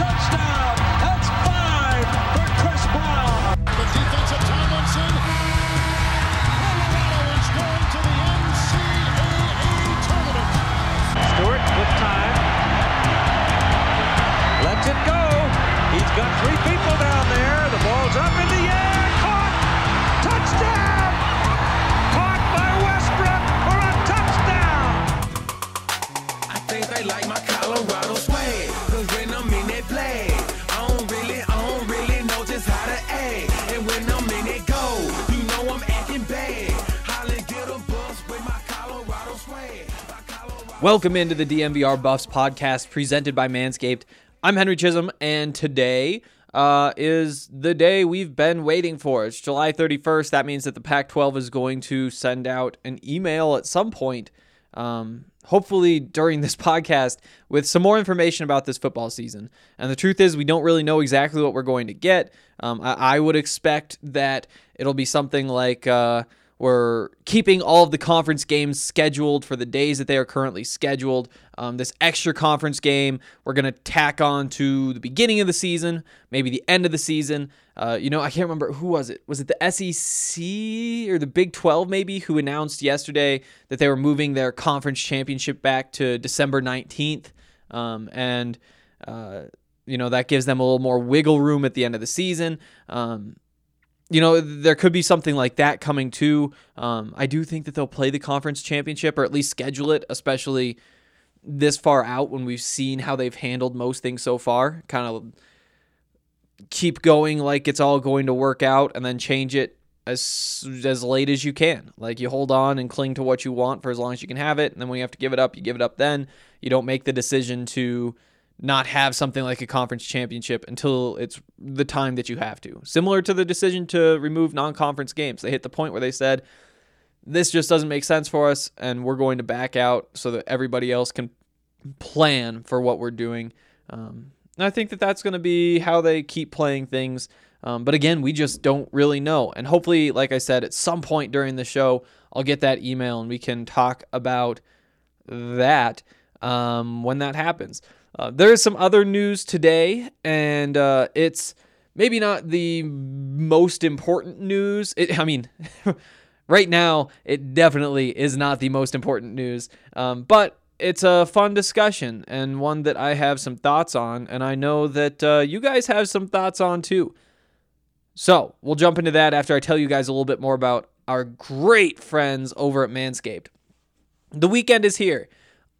Touchdown. That's 5 for Chris Brown. The defense of Tomlinson. Colorado is going to the NCAA tournament. Stewart with time. Lets it go. He's got 3 people down there. The ball's up in the air. Caught. Touchdown. Caught by Westbrook for a touchdown. I think they like my Colorado swag. Cause when I'm in that play, I don't really know just how to act. And when I'm in that goal, you know I'm acting bad. Holly get a bus with my Colorado swag. Welcome into the DMVR Buffs podcast presented by Manscaped. I'm Henry Chisholm, and today is the day we've been waiting for. It's July 31st. That means that the Pac 12 is going to send out an email at some point, hopefully during this podcast, with some more information about this football season. And the truth is, we don't really know exactly what we're going to get. I would expect that it'll be something like we're keeping all of the conference games scheduled for the days that they are currently scheduled. This extra conference game, we're going to tack on to the beginning of the season, maybe the end of the season. I can't remember. Who was it? Was it the SEC or the Big 12 maybe who announced yesterday that they were moving their conference championship back to December 19th? That gives them a little more wiggle room at the end of the season. There could be something like that coming too. I do think that they'll play the conference championship, or at least schedule it, especially this far out when we've seen how they've handled most things so far. Kind of keep going like it's all going to work out and then change it as late as you can. Like, you hold on and cling to what you want for as long as you can have it, and then when you have to give it up, you give it up then. You don't make the decision to not have something like a conference championship until it's the time that you have to. Similar to the decision to remove non-conference games. They hit the point where they said, this just doesn't make sense for us, and we're going to back out so that everybody else can plan for what we're doing. And I think that that's going to be how they keep playing things. But again, we just don't really know. And hopefully, like I said, at some point during the show, I'll get that email and we can talk about that when that happens. There is some other news today, and it's maybe not the most important news. Right now, it definitely is not the most important news, but it's a fun discussion and one that I have some thoughts on, and I know that you guys have some thoughts on too. So we'll jump into that after I tell you guys a little bit more about our great friends over at Manscaped. The weekend is here.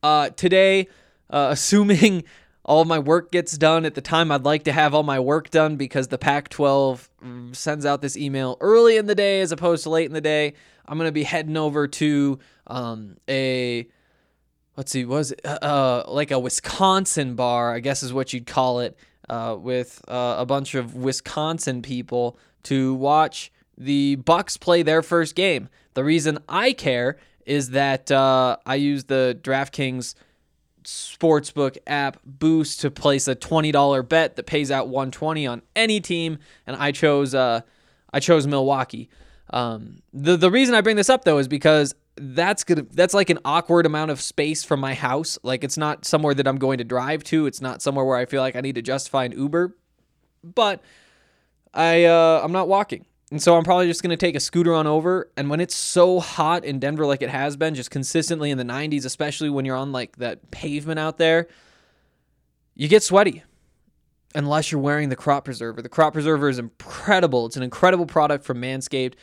Today... assuming all my work gets done at the time I'd like to have all my work done, because the Pac-12 sends out this email early in the day as opposed to late in the day, I'm going to be heading over to a Wisconsin bar, I guess is what you'd call it, with a bunch of Wisconsin people to watch the Bucks play their first game. The reason I care is that I use the DraftKings sportsbook app Boost to place a $20 bet that pays out $120 on any team, and I chose Milwaukee. The reason I bring this up though is because that's like an awkward amount of space from my house. Like, it's not somewhere that I'm going to drive to. It's not somewhere where I feel like I need to justify an Uber, but I'm not walking. And so I'm probably just going to take a scooter on over. And when it's so hot in Denver, like it has been just consistently in the 90s, especially when you're on like that pavement out there, you get sweaty unless you're wearing the crop preserver. The crop preserver is incredible. It's an incredible product from Manscaped.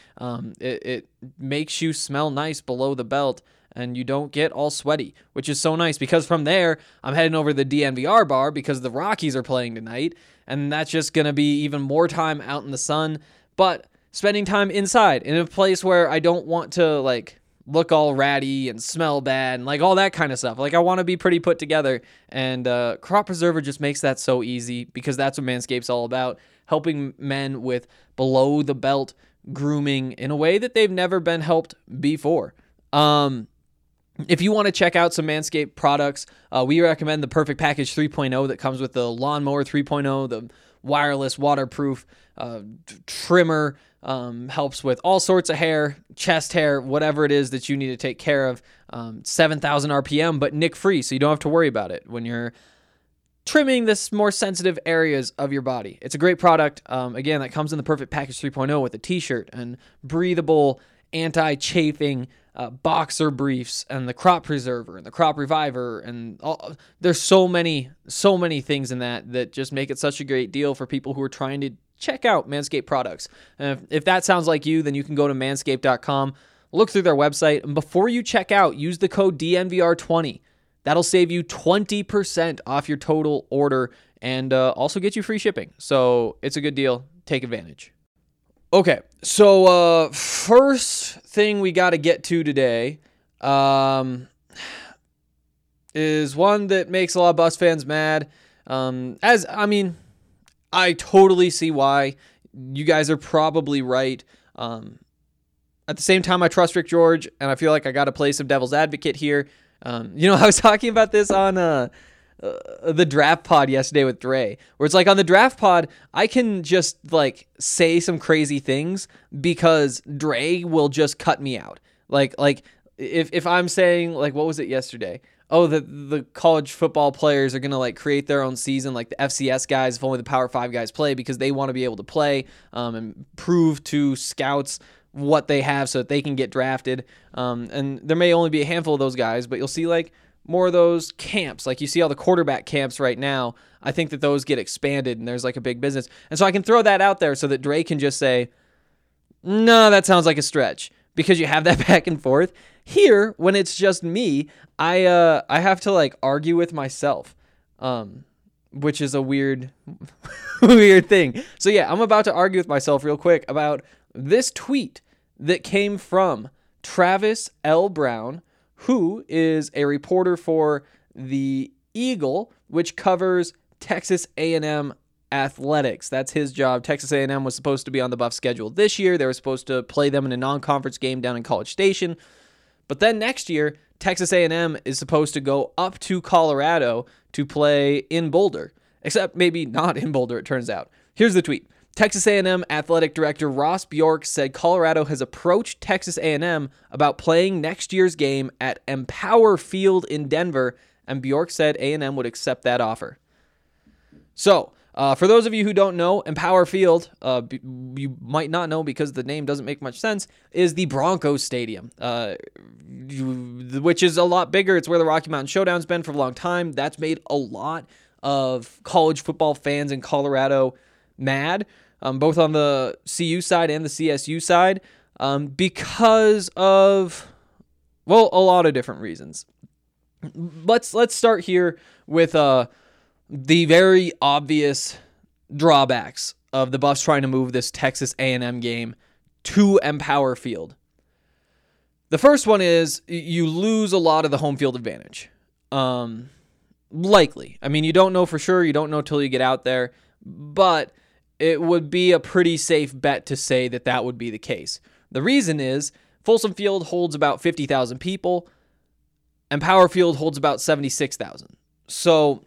It makes you smell nice below the belt, and you don't get all sweaty, which is so nice, because from there, I'm heading over to the DNVR bar because the Rockies are playing tonight. And that's just going to be even more time out in the sun. But spending time inside in a place where I don't want to like look all ratty and smell bad and like all that kind of stuff. Like, I want to be pretty put together, and Crop Preserver just makes that so easy, because that's what Manscaped's all about, helping men with below the belt grooming in a way that they've never been helped before. If you want to check out some Manscaped products, we recommend the Perfect Package 3.0 that comes with the Lawnmower 3.0, the wireless waterproof trimmer, helps with all sorts of hair, chest hair, whatever it is that you need to take care of. 7,000 RPM, but nick-free, so you don't have to worry about it when you're trimming this more sensitive areas of your body. It's a great product. Again, that comes in the Perfect Package 3.0 with a t-shirt and breathable anti-chafing boxer briefs and the crop preserver and the crop reviver and all. There's so many things in that just make it such a great deal for people who are trying to check out Manscaped products. And if that sounds like you, then you can go to manscaped.com, look through their website, and before you check out, use the code DNVR20. That'll save you 20% off your total order and also get you free shipping. So it's a good deal. Take advantage. Okay, so first thing we got to get to today is one that makes a lot of Bucs fans mad. I totally see why. You guys are probably right. At the same time, I trust Rick George, and I feel like I got to play some devil's advocate here. I was talking about this on the draft pod yesterday with Dre, where it's like on the draft pod, I can just like say some crazy things because Dre will just cut me out. Like if I'm saying, like, what was it yesterday? Oh, the college football players are going to like create their own season, like the FCS guys, if only the Power 5 guys play, because they want to be able to play and prove to scouts what they have so that they can get drafted. And there may only be a handful of those guys, but you'll see like more of those camps. Like you see all the quarterback camps right now. I think that those get expanded and there's like a big business. And so I can throw that out there so that Dre can just say, no, that sounds like a stretch, because you have that back and forth. Here, when it's just me, I have to like argue with myself, which is a weird thing. So yeah, I'm about to argue with myself real quick about this tweet that came from Travis L. Brown, who is a reporter for the Eagle, which covers Texas A&M athletics. That's his job. Texas A&M was supposed to be on the Buff schedule this year. They were supposed to play them in a non-conference game down in College Station. But then next year, Texas A&M is supposed to go up to Colorado to play in Boulder, except maybe not in Boulder, it turns out. Here's the tweet. Texas A&M athletic director Ross Bjork said Colorado has approached Texas A&M about playing next year's game at Empower Field in Denver, and Bjork said A&M would accept that offer. So, for those of you who don't know, Empower Field, you might not know because the name doesn't make much sense, is the Broncos Stadium, which is a lot bigger. It's where the Rocky Mountain Showdown's been for a long time. That's made a lot of college football fans in Colorado mad, both on the CU side and the CSU side, because of, well, a lot of different reasons. Let's start here with the very obvious drawbacks of the Buffs trying to move this Texas A&M game to Empower Field. The first one is you lose a lot of the home field advantage, likely. I mean, you don't know for sure. You don't know till you get out there, but it would be a pretty safe bet to say that that would be the case. The reason is Folsom Field holds about 50,000 people. Empower Field holds about 76,000. So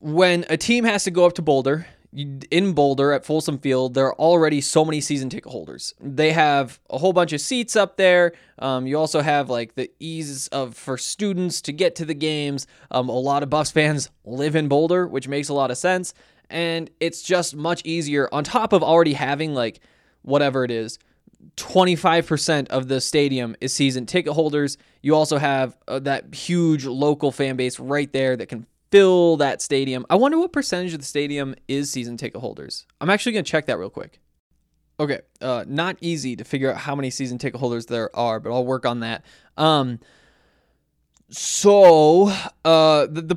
when a team has to go up to Boulder, in Boulder at Folsom Field, there are already so many season ticket holders. They have a whole bunch of seats up there. You also have like the ease of for students to get to the games. A lot of Buffs fans live in Boulder, which makes a lot of sense. And it's just much easier on top of already having like whatever it is, 25% of the stadium is season ticket holders. You also have that huge local fan base right there that can fill that stadium. I wonder what percentage of the stadium is season ticket holders. I'm actually going to check that real quick. Okay, not easy to figure out how many season ticket holders there are, but I'll work on that. The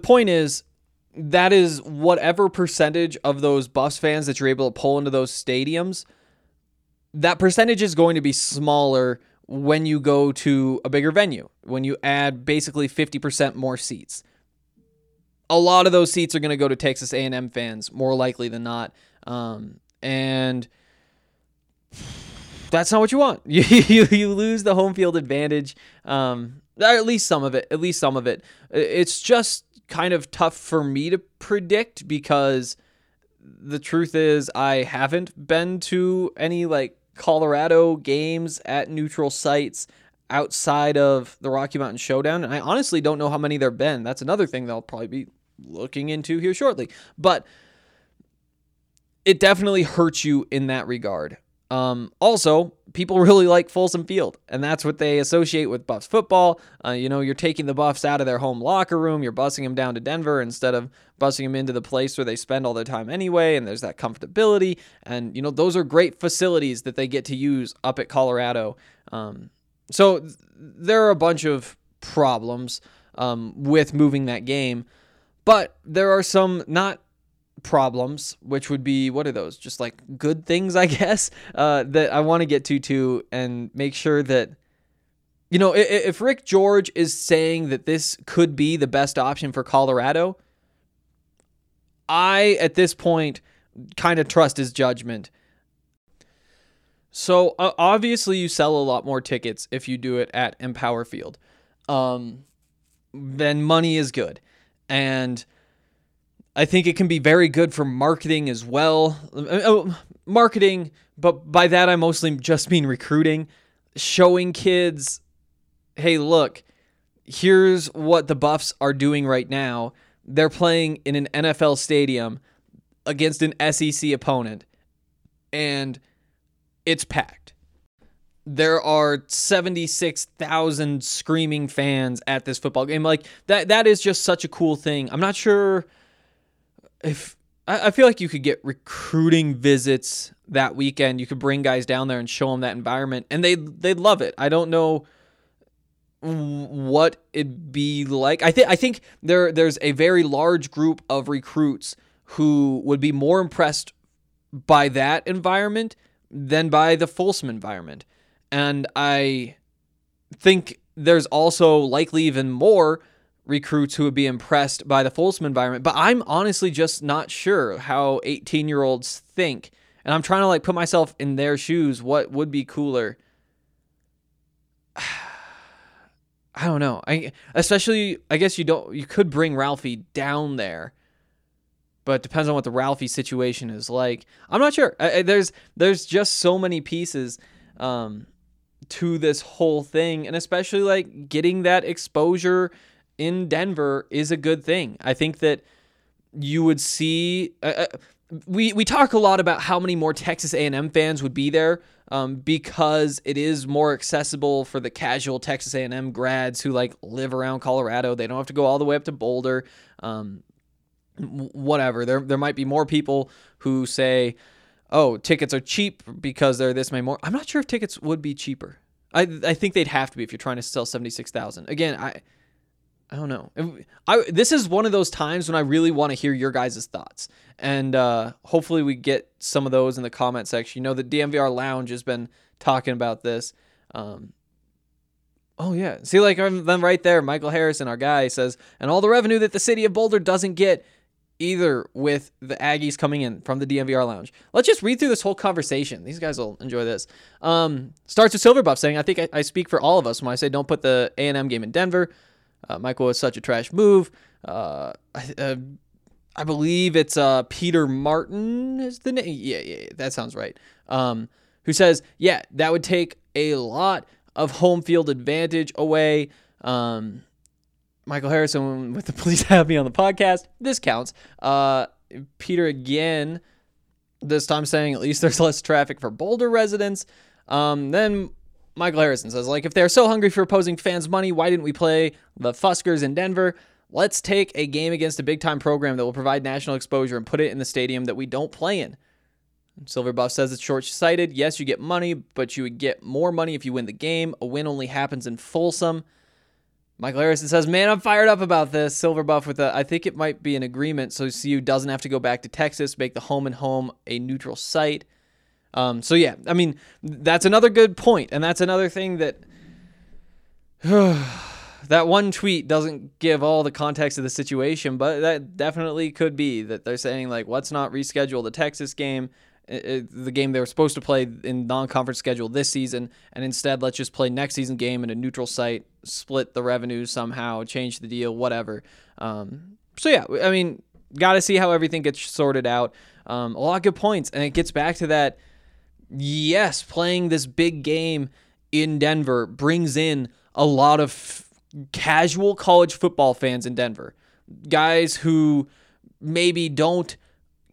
point is, that is whatever percentage of those Buffs fans that you're able to pull into those stadiums, that percentage is going to be smaller when you go to a bigger venue, when you add basically 50% more seats. A lot of those seats are going to go to Texas A&M fans, more likely than not. And that's not what you want. You lose the home field advantage, at least some of it. It's just kind of tough for me to predict because the truth is I haven't been to any like Colorado games at neutral sites outside of the Rocky Mountain Showdown, and I honestly don't know how many there have been. That's another thing that I'll probably be looking into here shortly, but it definitely hurts you in that regard. Also, people really like Folsom Field, and that's what they associate with Buffs football. You're taking the Buffs out of their home locker room. You're busing them down to Denver instead of busing them into the place where they spend all their time anyway, and there's that comfortability. And, those are great facilities that they get to use up at Colorado. So there are a bunch of problems with moving that game, but there are some not problems, which would be, what are those? Just like good things, I guess, that I want to get to too, and make sure that, if Rick George is saying that this could be the best option for Colorado, I, at this point, kind of trust his judgment. So obviously you sell a lot more tickets if you do it at Empower Field. Then money is good. And I think it can be very good for marketing as well. Marketing, but by that I mostly just mean recruiting. Showing kids, hey, look, here's what the Buffs are doing right now. They're playing in an NFL stadium against an SEC opponent. And it's packed. There are 76,000 screaming fans at this football game. Like that is just such a cool thing. I'm not sure if I feel like you could get recruiting visits that weekend. You could bring guys down there and show them that environment, and they'd love it. I don't know what it'd be like. I think there's a very large group of recruits who would be more impressed by that environment than by the Folsom environment. And I think there's also likely even more recruits who would be impressed by the Folsom environment, but I'm honestly just not sure how 18-year-olds think. And I'm trying to put myself in their shoes. What would be cooler? I don't know. I guess you could bring Ralphie down there, but it depends on what the Ralphie situation is like. I'm not sure. There's just so many pieces to this whole thing, and especially getting that exposure in Denver is a good thing. I think that you would see. We talk a lot about how many more Texas A&M fans would be there because it is more accessible for the casual Texas A&M grads who live around Colorado. They don't have to go all the way up to Boulder. Whatever. There might be more people who say, oh, tickets are cheap because they're this many more. I'm not sure if tickets would be cheaper. I think they'd have to be if you're trying to sell 76,000. Again, I don't know. This is one of those times when I really want to hear your guys' thoughts. And hopefully we get some of those in the comment section. The DMVR Lounge has been talking about this. Oh, yeah. See, them right there, Michael Harrison, our guy, says, and all the revenue that the city of Boulder doesn't get either with the Aggies coming in from the DMVR Lounge. Let's just read through this whole conversation. These guys will enjoy this. Starts with Silverbuff saying, I think I speak for all of us when I say don't put the A&M game in Denver. Michael is such a trash move. I believe it's Peter Martin is the name. Yeah, that sounds right. Who says, yeah, that would take a lot of home field advantage away. Michael Harrison with the Please Have Me on the Podcast. This counts. Peter again, this time saying at least there's less traffic for Boulder residents. Then Michael Harrison says, if they're so hungry for opposing fans' money, why didn't we play the Fuskers in Denver? Let's take a game against a big-time program that will provide national exposure and put it in the stadium that we don't play in. Silverbuff says it's short-sighted. Yes, you get money, but you would get more money if you win the game. A win only happens in Folsom. Michael Harrison says, man, I'm fired up about this. Silverbuff with I think it might be an agreement so CU doesn't have to go back to Texas, make the home and home a neutral site. So, yeah, I mean, that's another good point, and that's another thing that that one tweet doesn't give all the context of the situation, but that definitely could be that they're saying, let's not reschedule the Texas game the game they were supposed to play in non-conference schedule this season, and instead let's just play next season game in a neutral site, split the revenue somehow, change the deal, whatever. So yeah, I mean, got to see how everything gets sorted out. A lot of good points, and it gets back to that, yes, playing this big game in Denver brings in a lot of casual college football fans in Denver, guys who maybe don't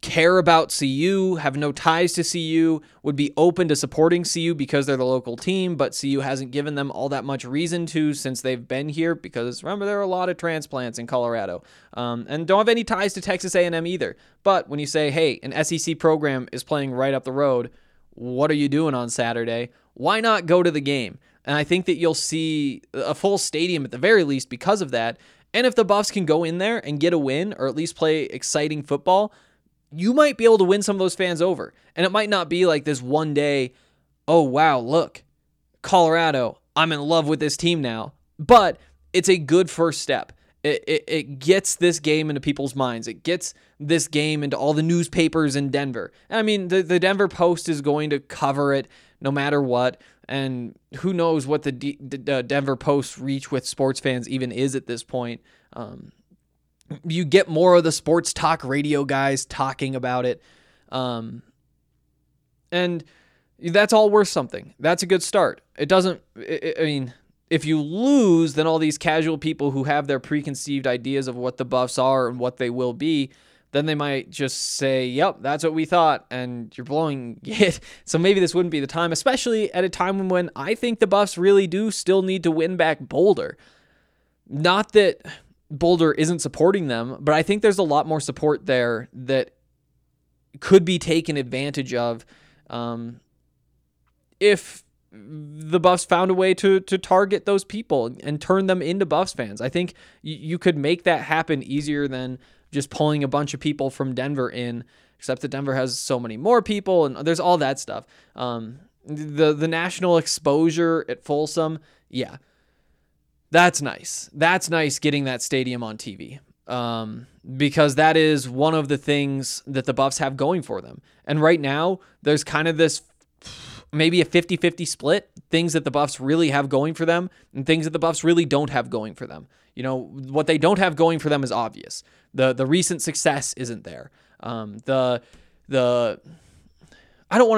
care about CU, have no ties to CU, would be open to supporting CU because they're the local team, but CU hasn't given them all that much reason to since they've been here, because remember, there are a lot of transplants in Colorado, and don't have any ties to Texas A&M either. But when you say, hey, an SEC program is playing right up the road, what are you doing on Saturday? Why not go to the game? And I think that you'll see a full stadium at the very least because of that. And if the Buffs can go in there and get a win, or at least play exciting football, you might be able to win some of those fans over. And it might not be like this one day, oh, wow, look, Colorado, I'm in love with this team now. But it's a good first step. It gets this game into people's minds. It gets this game into all the newspapers in Denver. I mean, the Denver Post is going to cover it no matter what. And who knows what the Denver Post reach with sports fans even is at this point. You get more of the sports talk radio guys talking about it. And that's all worth something. That's a good start. It doesn't, I mean, if you lose, then all these casual people who have their preconceived ideas of what the Buffs are and what they will be, then they might just say, yep, that's what we thought, and you're blowing it. So maybe this wouldn't be the time, especially at a time when I think the Buffs really do still need to win back Boulder. Not that Boulder isn't supporting them, but I think there's a lot more support there that could be taken advantage of if the Buffs found a way to target those people and turn them into Buffs fans. I think you could make that happen easier than just pulling a bunch of people from Denver in, except that Denver has so many more people, and there's all that stuff. The national exposure at Folsom, yeah. That's nice. That's nice getting that stadium on TV, because that is one of the things that the Buffs have going for them. And right now, there's kind of this maybe a 50-50 split, things that the Buffs really have going for them and things that the Buffs really don't have going for them. You know, what they don't have going for them is obvious. The recent success isn't there. I don't want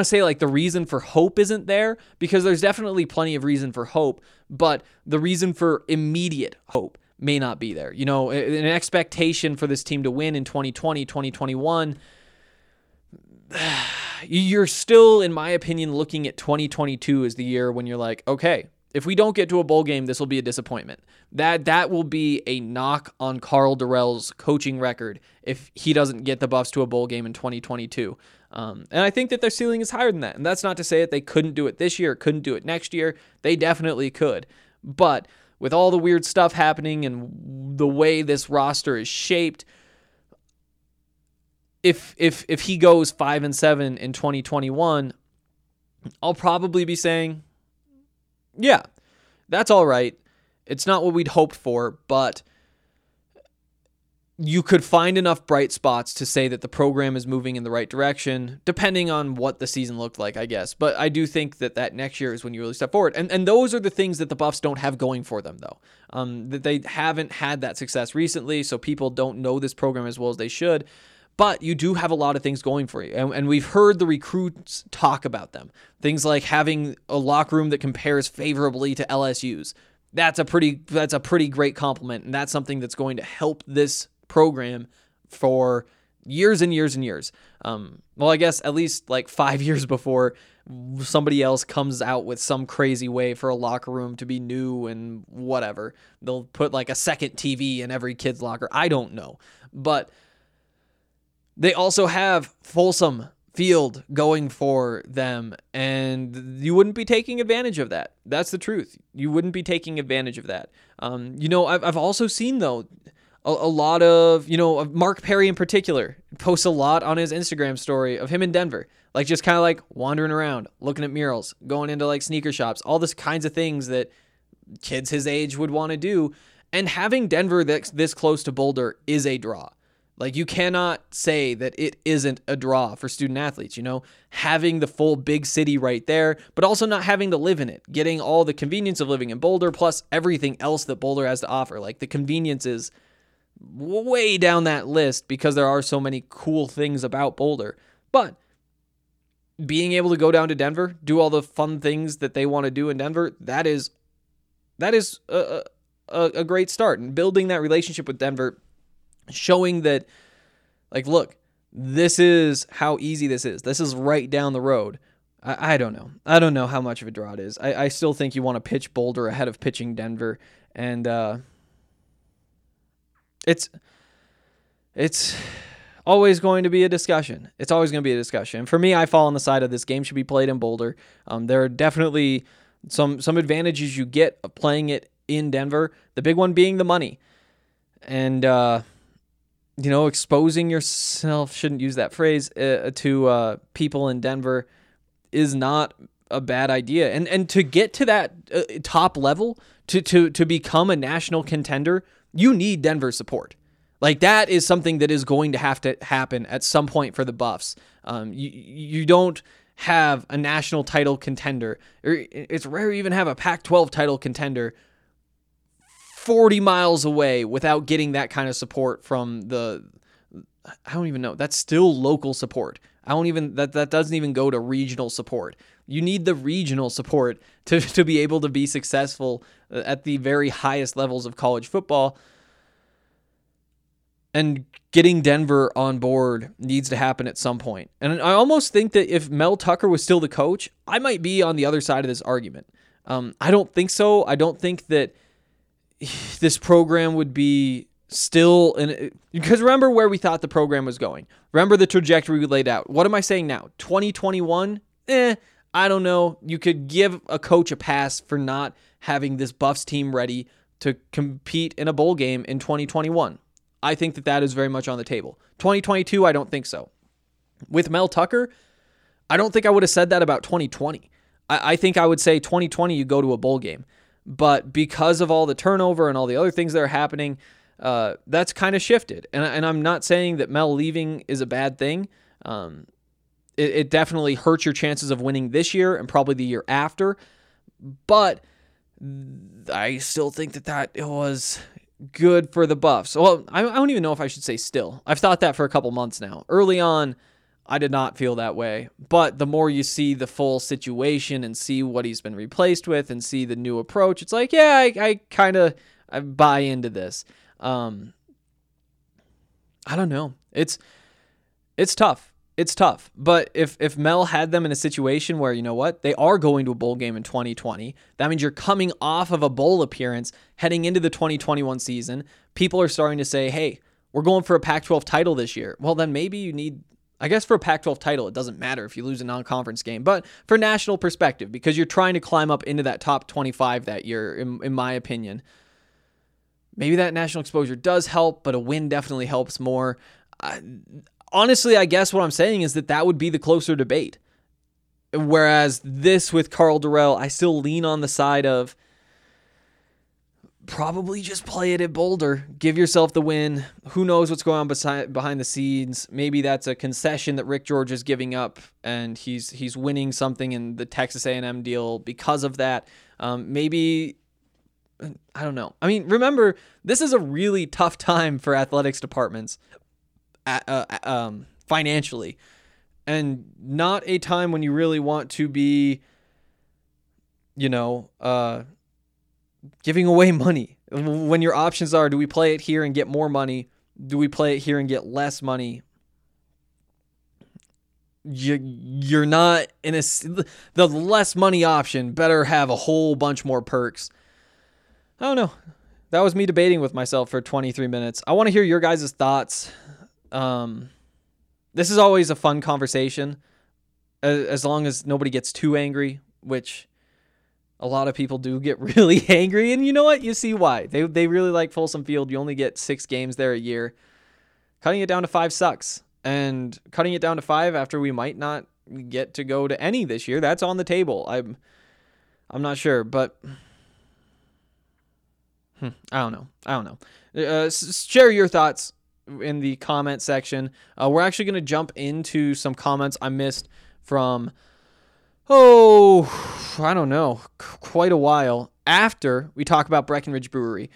to say like the reason for hope isn't there, because there's definitely plenty of reason for hope, but the reason for immediate hope may not be there. You know, an expectation for this team to win in 2020, 2021, you're still, in my opinion, looking at 2022 as the year when you're like, okay, if we don't get to a bowl game, this will be a disappointment. That will be a knock on Carl Durrell's coaching record if he doesn't get the Buffs to a bowl game in 2022. And I think that their ceiling is higher than that. And that's not to say that they couldn't do it this year, couldn't do it next year. They definitely could. But with all the weird stuff happening and the way this roster is shaped, if he goes 5-7 in 2021, I'll probably be saying, yeah, that's all right. It's not what we'd hoped for, but you could find enough bright spots to say that the program is moving in the right direction, depending on what the season looked like, I guess. But I do think that next year is when you really step forward. And those are the things that the Buffs don't have going for them, though. That they haven't had that success recently, so people don't know this program as well as they should. But you do have a lot of things going for you. And we've heard the recruits talk about them. Things like having a locker room that compares favorably to LSU's. That's a pretty great compliment, and that's something that's going to help this program for years and years and years. Well, I guess at least like 5 years before somebody else comes out with some crazy way for a locker room to be new and whatever. They'll put like a second TV in every kid's locker. I don't know. But they also have Folsom Field going for them, and you wouldn't be taking advantage of that. That's the truth. You wouldn't be taking advantage of that. You know, I've also seen, though, a lot of, you know, Mark Perry in particular posts a lot on his Instagram story of him in Denver, like just kind of like wandering around, looking at murals, going into like sneaker shops, all this kinds of things that kids his age would want to do. And having Denver this close to Boulder is a draw. Like, you cannot say that it isn't a draw for student athletes, you know, having the full big city right there, but also not having to live in it, getting all the convenience of living in Boulder, plus everything else that Boulder has to offer. Like, the convenience is way down that list because there are so many cool things about Boulder. But being able to go down to Denver, do all the fun things that they want to do in Denver, that is a great start. And building that relationship with Denver, showing that, like, look, this is how easy this is. This is right down the road. I don't know. I don't know how much of a draw it is. I still think you want to pitch Boulder ahead of pitching Denver. And it's always going to be a discussion. It's always going to be a discussion. For me, I fall on the side of this game should be played in Boulder. There are definitely some advantages you get of playing it in Denver. The big one being the money. And, you know, exposing yourself, shouldn't use that phrase, to people in Denver is not a bad idea. And to get to that top level, to become a national contender, you need Denver support. Like, that is something that is going to have to happen at some point for the Buffs. You don't have a national title contender, or it's rare you even have a Pac 12 title contender 40 miles away without getting that kind of support from I don't even know. That's still local support. That doesn't even go to regional support. You need the regional support to be able to be successful at the very highest levels of college football. And getting Denver on board needs to happen at some point. And I almost think that if Mel Tucker was still the coach, I might be on the other side of this argument. I don't think so. I don't think that this program would be still in, because remember where we thought the program was going. Remember the trajectory we laid out. What am I saying now? 2021? I don't know. You could give a coach a pass for not having this Buffs team ready to compete in a bowl game in 2021. I think that is very much on the table. 2022, I don't think so. With Mel Tucker, I don't think I would have said that about 2020. I think I would say 2020, you go to a bowl game. But because of all the turnover and all the other things that are happening, that's kind of shifted. And I'm not saying that Mel leaving is a bad thing. It definitely hurts your chances of winning this year and probably the year after. But I still think that it was good for the Buffs. Well, I don't even know if I should say still. I've thought that for a couple months now. Early on, I did not feel that way, but the more you see the full situation and see what he's been replaced with and see the new approach, it's like, yeah, I kind of buy into this. I don't know. It's tough. It's tough. But if Mel had them in a situation where, you know what, they are going to a bowl game in 2020, that means you're coming off of a bowl appearance heading into the 2021 season. People are starting to say, hey, we're going for a Pac-12 title this year. Well, then maybe you need, I guess for a Pac-12 title, it doesn't matter if you lose a non-conference game, but for national perspective, because you're trying to climb up into that top 25 that year, in my opinion, maybe that national exposure does help, but a win definitely helps more. Honestly, I guess what I'm saying is that would be the closer debate. Whereas this with Carl Durrell, I still lean on the side of probably just play it at Boulder. Give yourself the win. Who knows what's going on behind the scenes? Maybe that's a concession that Rick George is giving up, and he's winning something in the Texas A&M deal because of that. Maybe, I don't know. I mean, remember, this is a really tough time for athletics departments financially, and not a time when you really want to be, you know, giving away money when your options are, do we play it here and get more money? Do we play it here and get less money? You're not in the less money option. Better have a whole bunch more perks. I don't know. That was me debating with myself for 23 minutes. I want to hear your guys' thoughts. This is always a fun conversation as long as nobody gets too angry, which a lot of people do get really angry, and you know what? You see why. They really like Folsom Field. You only get 6 games there a year. Cutting it down to 5 sucks, and cutting it down to 5 after we might not get to go to any this year, that's on the table. I'm not sure, but I don't know. Share your thoughts. in the comment section. We're actually going to jump into some comments I missed from, I don't know, quite a while after we talk about Breckenridge Brewery.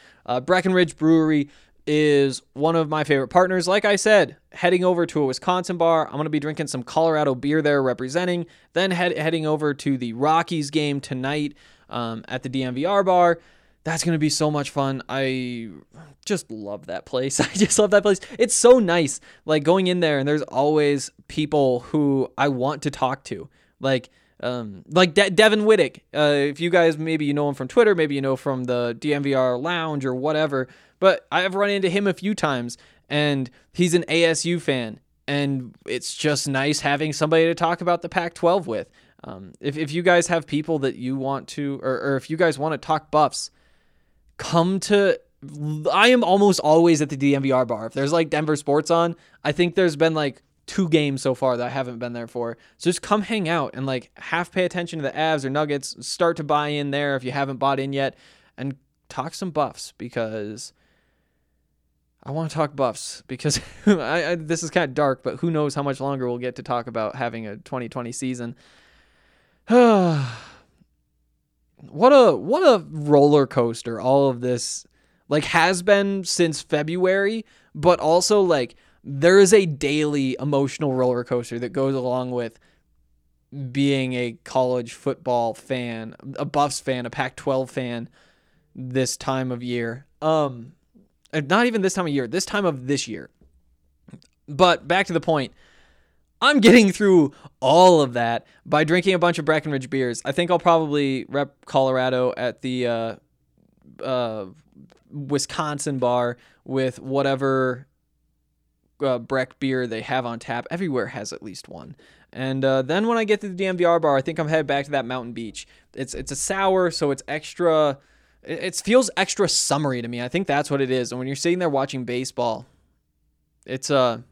Breckenridge Brewery is one of my favorite partners. Like I said, heading over to a Wisconsin bar. I'm going to be drinking some Colorado beer there representing. Then heading over to the Rockies game tonight at the DMVR bar. That's going to be so much fun. I just love that place. It's so nice, like, going in there, and there's always people who I want to talk to. Like Devin Wittick. If you guys, maybe you know him from Twitter, maybe you know from the DMVR lounge or whatever, but I've run into him a few times, and he's an ASU fan, and it's just nice having somebody to talk about the Pac-12 with. If you guys have people that you want to, or if you guys want to talk Buffs, I am almost always at the DMVR bar. If there's like Denver sports on, I think there's been like 2 games so far that I haven't been there for. So just come hang out and like half pay attention to the Avs or Nuggets. Start to buy in there if you haven't bought in yet, and talk some Buffs, because I want to talk Buffs, because this is kind of dark, but who knows how much longer we'll get to talk about having a 2020 season. What a roller coaster all of this like has been since February, but also like there is a daily emotional roller coaster that goes along with being a college football fan, a Buffs fan, a Pac-12 fan this time of year. Not even this time of year, this time of this year. But back to the point. I'm getting through all of that by drinking a bunch of Breckenridge beers. I think I'll probably rep Colorado at the Wisconsin bar with whatever Breck beer they have on tap. Everywhere has at least one. And then when I get to the DMVR bar, I think I'm headed back to that Mountain Beach. It's a sour, so it's extra. It feels extra summery to me. I think that's what it is. And when you're sitting there watching baseball, it's great.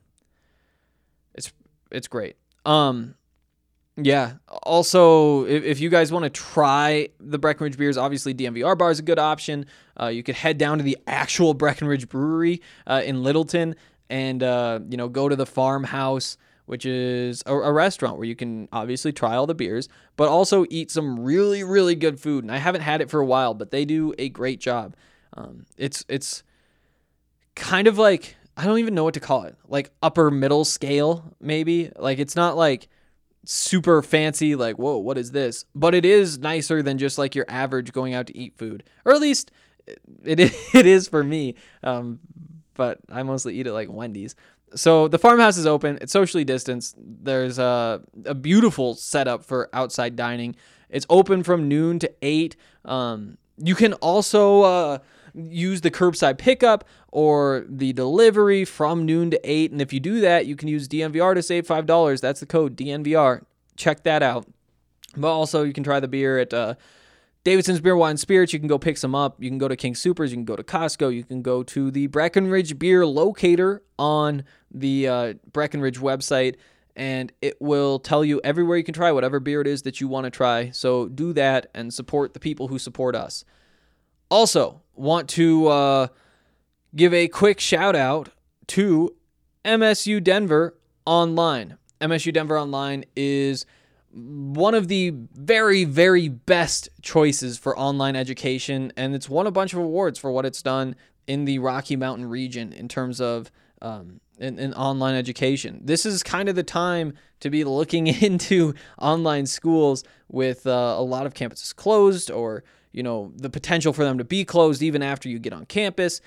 Yeah. Also, if you guys want to try the Breckenridge beers, obviously DMVR bar is a good option. You could head down to the actual Breckenridge Brewery in Littleton and, go to the farmhouse, which is a restaurant where you can obviously try all the beers, but also eat some really, really good food. And I haven't had it for a while, but they do a great job. It's kind of like, I don't even know what to call it. Like upper middle scale, maybe. Like it's not like super fancy, like, whoa, what is this? But it is nicer than just like your average going out to eat food. Or at least it is for me. But I mostly eat at like Wendy's. So the farmhouse is open. It's socially distanced. There's a beautiful setup for outside dining. It's open from noon to 8. You can also use the curbside pickup or the delivery from noon to 8. And if you do that, you can use DNVR to save $5. That's the code DNVR. Check that out. But also you can try the beer at Davidson's Beer, Wine, and Spirits. You can go pick some up. You can go to King Supers. You can go to Costco. You can go to the Breckenridge Beer Locator on the Breckenridge website, and it will tell you everywhere you can try whatever beer it is that you want to try. So do that and support the people who support us. Also, want to give a quick shout out to MSU Denver Online. MSU Denver Online is one of the very, very best choices for online education, and it's won a bunch of awards for what it's done in the Rocky Mountain region in terms of in online education. This is kind of the time to be looking into online schools with a lot of campuses closed or the potential for them to be closed even after you get on campus.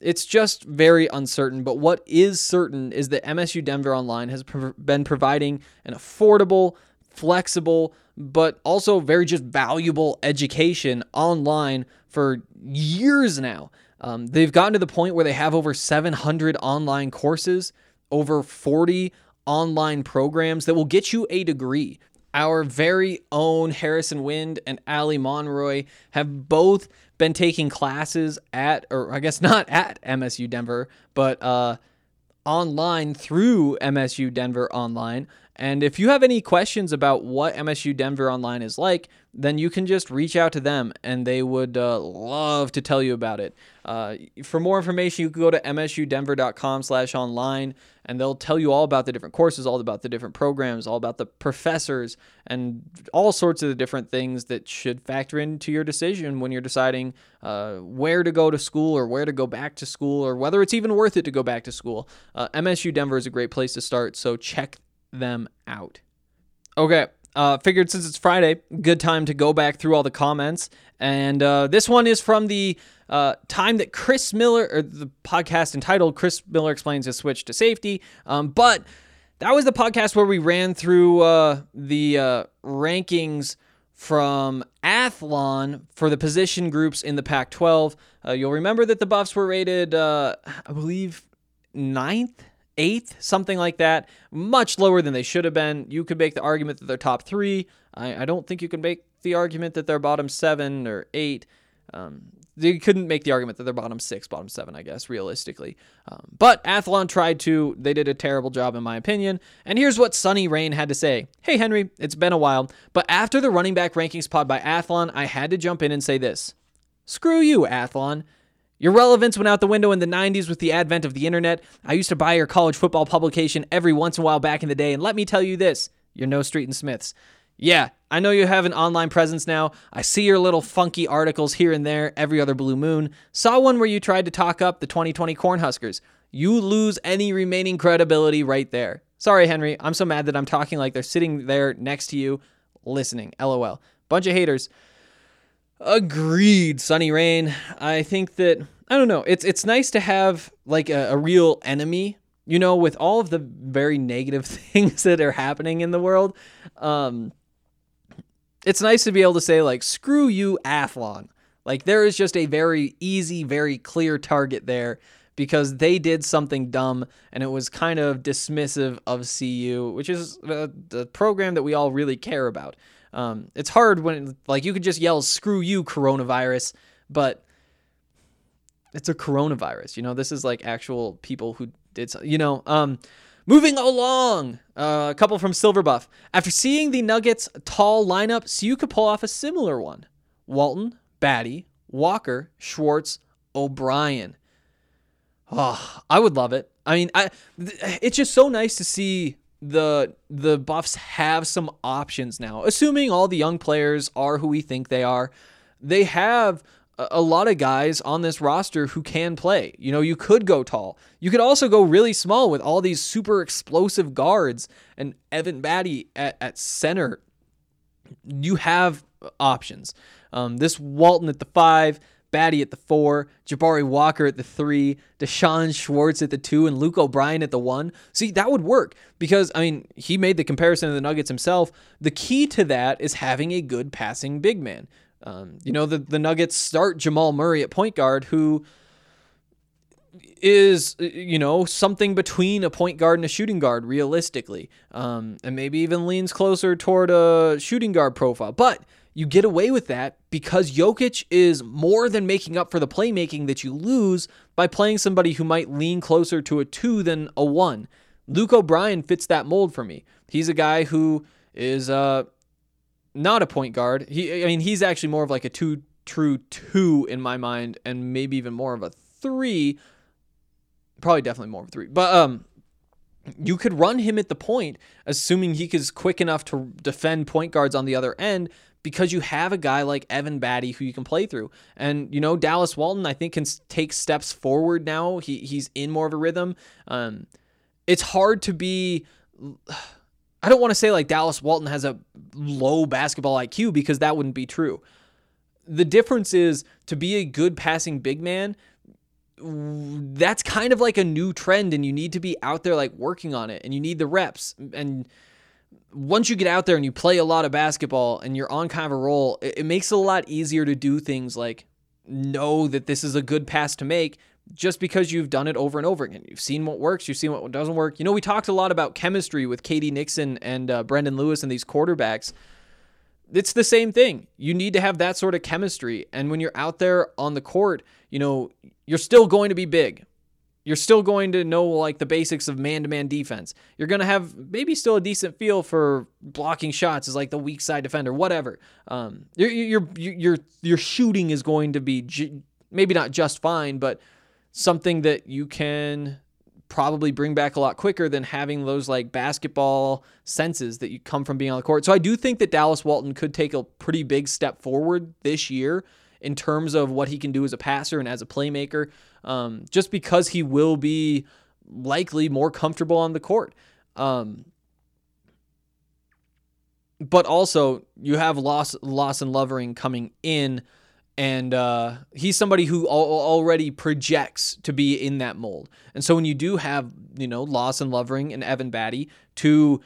It's just very uncertain, but what is certain is that MSU Denver Online has been providing an affordable, flexible, but also very just valuable education online for years now. They've gotten to the point where they have over 700 online courses, over 40 online programs that will get you a degree. Our very own Harrison Wind and Allie Monroy have both been taking classes at, or I guess not at MSU Denver, but online through MSU Denver Online. And if you have any questions about what MSU Denver Online is like, then you can just reach out to them, and they would love to tell you about it. For more information, you can go to msudenver.com/online, and they'll tell you all about the different courses, all about the different programs, all about the professors, and all sorts of the different things that should factor into your decision when you're deciding where to go to school or where to go back to school or whether it's even worth it to go back to school. MSU Denver is a great place to start, so check them out. Okay, figured since it's Friday, good time to go back through all the comments. And this one is from the time that Chris Miller, or the podcast entitled Chris Miller Explains His Switch to Safety. But that was the podcast where we ran through the rankings from Athlon for the position groups in the Pac 12. You'll remember that the Buffs were rated, I believe, 9th? 8th, something like that, much lower than they should have been. You could make the argument that they're top 3. I don't think you can make the argument that they're bottom 7 or 8. They couldn't make the argument that they're bottom 6, bottom 7, I guess, realistically. But Athlon tried to. They did a terrible job, in my opinion. And here's what Sonny Rain had to say. Hey, Henry, it's been a while, but after the running back rankings pod by Athlon, I had to jump in and say this. Screw you, Athlon. Your relevance went out the window in the 90s with the advent of the internet. I used to buy your college football publication every once in a while back in the day, and let me tell you this, you're no Street and Smiths. Yeah, I know you have an online presence now. I see your little funky articles here and there every other blue moon. Saw one where you tried to talk up the 2020 Cornhuskers. You lose any remaining credibility right there. Sorry, Henry, I'm so mad that I'm talking like they're sitting there next to you listening. LOL. Bunch of haters. Agreed, Sonny Rain. I think that, I don't know, it's nice to have like a real enemy, you know, with all of the very negative things that are happening in the world. It's nice to be able to say, like, screw you, Athlon. Like, there is just a very easy, very clear target there because they did something dumb and it was kind of dismissive of CU, which is the program that we all really care about. It's hard when, like, you could just yell, screw you, coronavirus, but it's a coronavirus, you know, this is like actual people who did, you know, moving along, a couple from Silverbuff. After seeing the Nuggets tall lineup, CU could pull off a similar one. Walton, Batty, Walker, Schwartz, O'Brien. Oh, I would love it. I mean, it's just so nice to see the Buffs have some options now, assuming all the young players are who we think they are. They have a lot of guys on this roster who can play. You know, you could go tall. You could also go really small with all these super explosive guards and Evan Batty at center. You have options. This Walton at the 5, Batty at the 4, Jabari Walker at the 3, Deshaun Schwartz at the 2, and Luke O'Brien at the 1. See, that would work because, I mean, he made the comparison of the Nuggets himself. The key to that is having a good passing big man. You know, the Nuggets start Jamal Murray at point guard, who is, you know, something between a point guard and a shooting guard, realistically. And maybe even leans closer toward a shooting guard profile. But you get away with that because Jokic is more than making up for the playmaking that you lose by playing somebody who might lean closer to a 2 than a 1. Luke O'Brien fits that mold for me. He's a guy who is not a point guard. He's actually more of like a 2 in my mind, and maybe even more of a 3. Probably definitely more of a 3. But you could run him at the point, assuming he is quick enough to defend point guards on the other end, because you have a guy like Evan Batty who you can play through. And, you know, Dallas Walton, I think, can take steps forward now. He's in more of a rhythm. It's hard to be... I don't want to say like Dallas Walton has a low basketball IQ because that wouldn't be true. The difference is to be a good passing big man... That's kind of like a new trend, and you need to be out there like working on it, and you need the reps. And once you get out there and you play a lot of basketball and you're on kind of a roll, it makes it a lot easier to do things like know that this is a good pass to make just because you've done it over and over again. You've seen what works, you've seen what doesn't work. You know, we talked a lot about chemistry with Katie Nixon and Brendan Lewis and these quarterbacks. It's the same thing. You need to have that sort of chemistry. And when you're out there on the court, you know, you're still going to be big. You're still going to know like the basics of man-to-man defense. You're going to have maybe still a decent feel for blocking shots as like the weak side defender, whatever. Your shooting is going to be maybe not just fine, but something that you can probably bring back a lot quicker than having those like basketball senses that you come from being on the court. So I do think that Dallas Walton could take a pretty big step forward this year in terms of what he can do as a passer and as a playmaker, just because he will be likely more comfortable on the court. But also, you have Lawson Lovering coming in, and he's somebody who already projects to be in that mold. And so when you do have, you know, Lawson Lovering and Evan Batty, two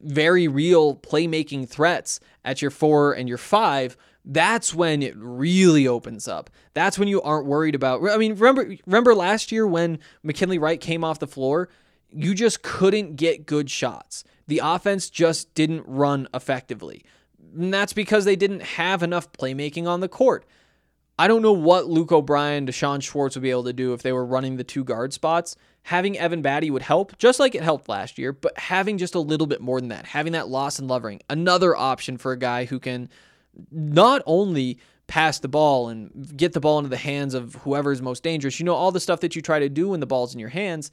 very real playmaking threats at your 4 and your 5, that's when it really opens up. That's when you aren't worried about... I mean, remember last year when McKinley Wright came off the floor? You just couldn't get good shots. The offense just didn't run effectively. And that's because they didn't have enough playmaking on the court. I don't know what Luke O'Brien, Deshaun Schwartz would be able to do if they were running the two guard spots. Having Evan Batty would help, just like it helped last year, but having just a little bit more than that, having that Lawson Lovering, another option for a guy who can... not only pass the ball and get the ball into the hands of whoever's most dangerous, you know, all the stuff that you try to do when the ball's in your hands,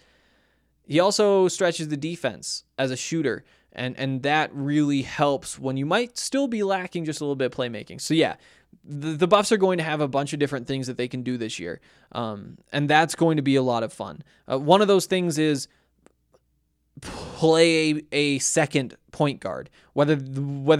he also stretches the defense as a shooter. And that really helps when you might still be lacking just a little bit of playmaking. So yeah, the Buffs are going to have a bunch of different things that they can do this year. And that's going to be a lot of fun. One of those things is play a second point guard, whether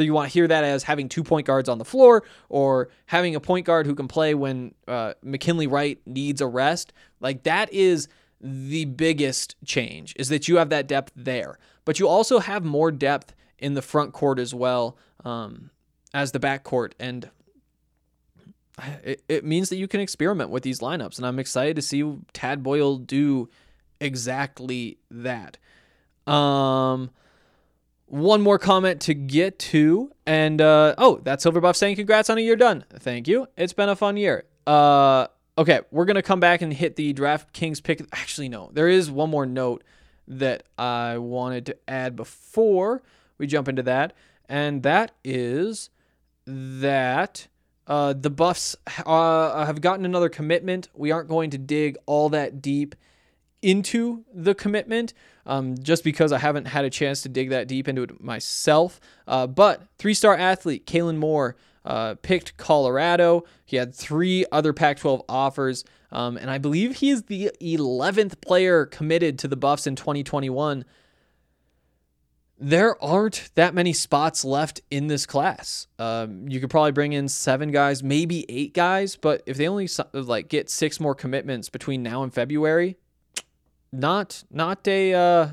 you want to hear that as having 2 point guards on the floor or having a point guard who can play when McKinley Wright needs a rest. Like, that is the biggest change, is that you have that depth there, but you also have more depth in the front court as well as the back court. And it means that you can experiment with these lineups, and I'm excited to see Tad Boyle do exactly that. One more comment to get to, and that's Silverbuff saying congrats on a year done. Thank you. It's been a fun year. Okay, we're gonna come back and hit the DraftKings pick. Actually, no, there is one more note that I wanted to add before we jump into that, and that is that the Buffs have gotten another commitment. We aren't going to dig all that deep into the commitment, just because I haven't had a chance to dig that deep into it myself. But three-star athlete Kalen Moore picked Colorado. He had 3 other Pac-12 offers, and I believe he is the 11th player committed to the Buffs in 2021. There aren't that many spots left in this class. You could probably bring in 7 guys, maybe 8 guys, but if they only get 6 more commitments between now and February... Not a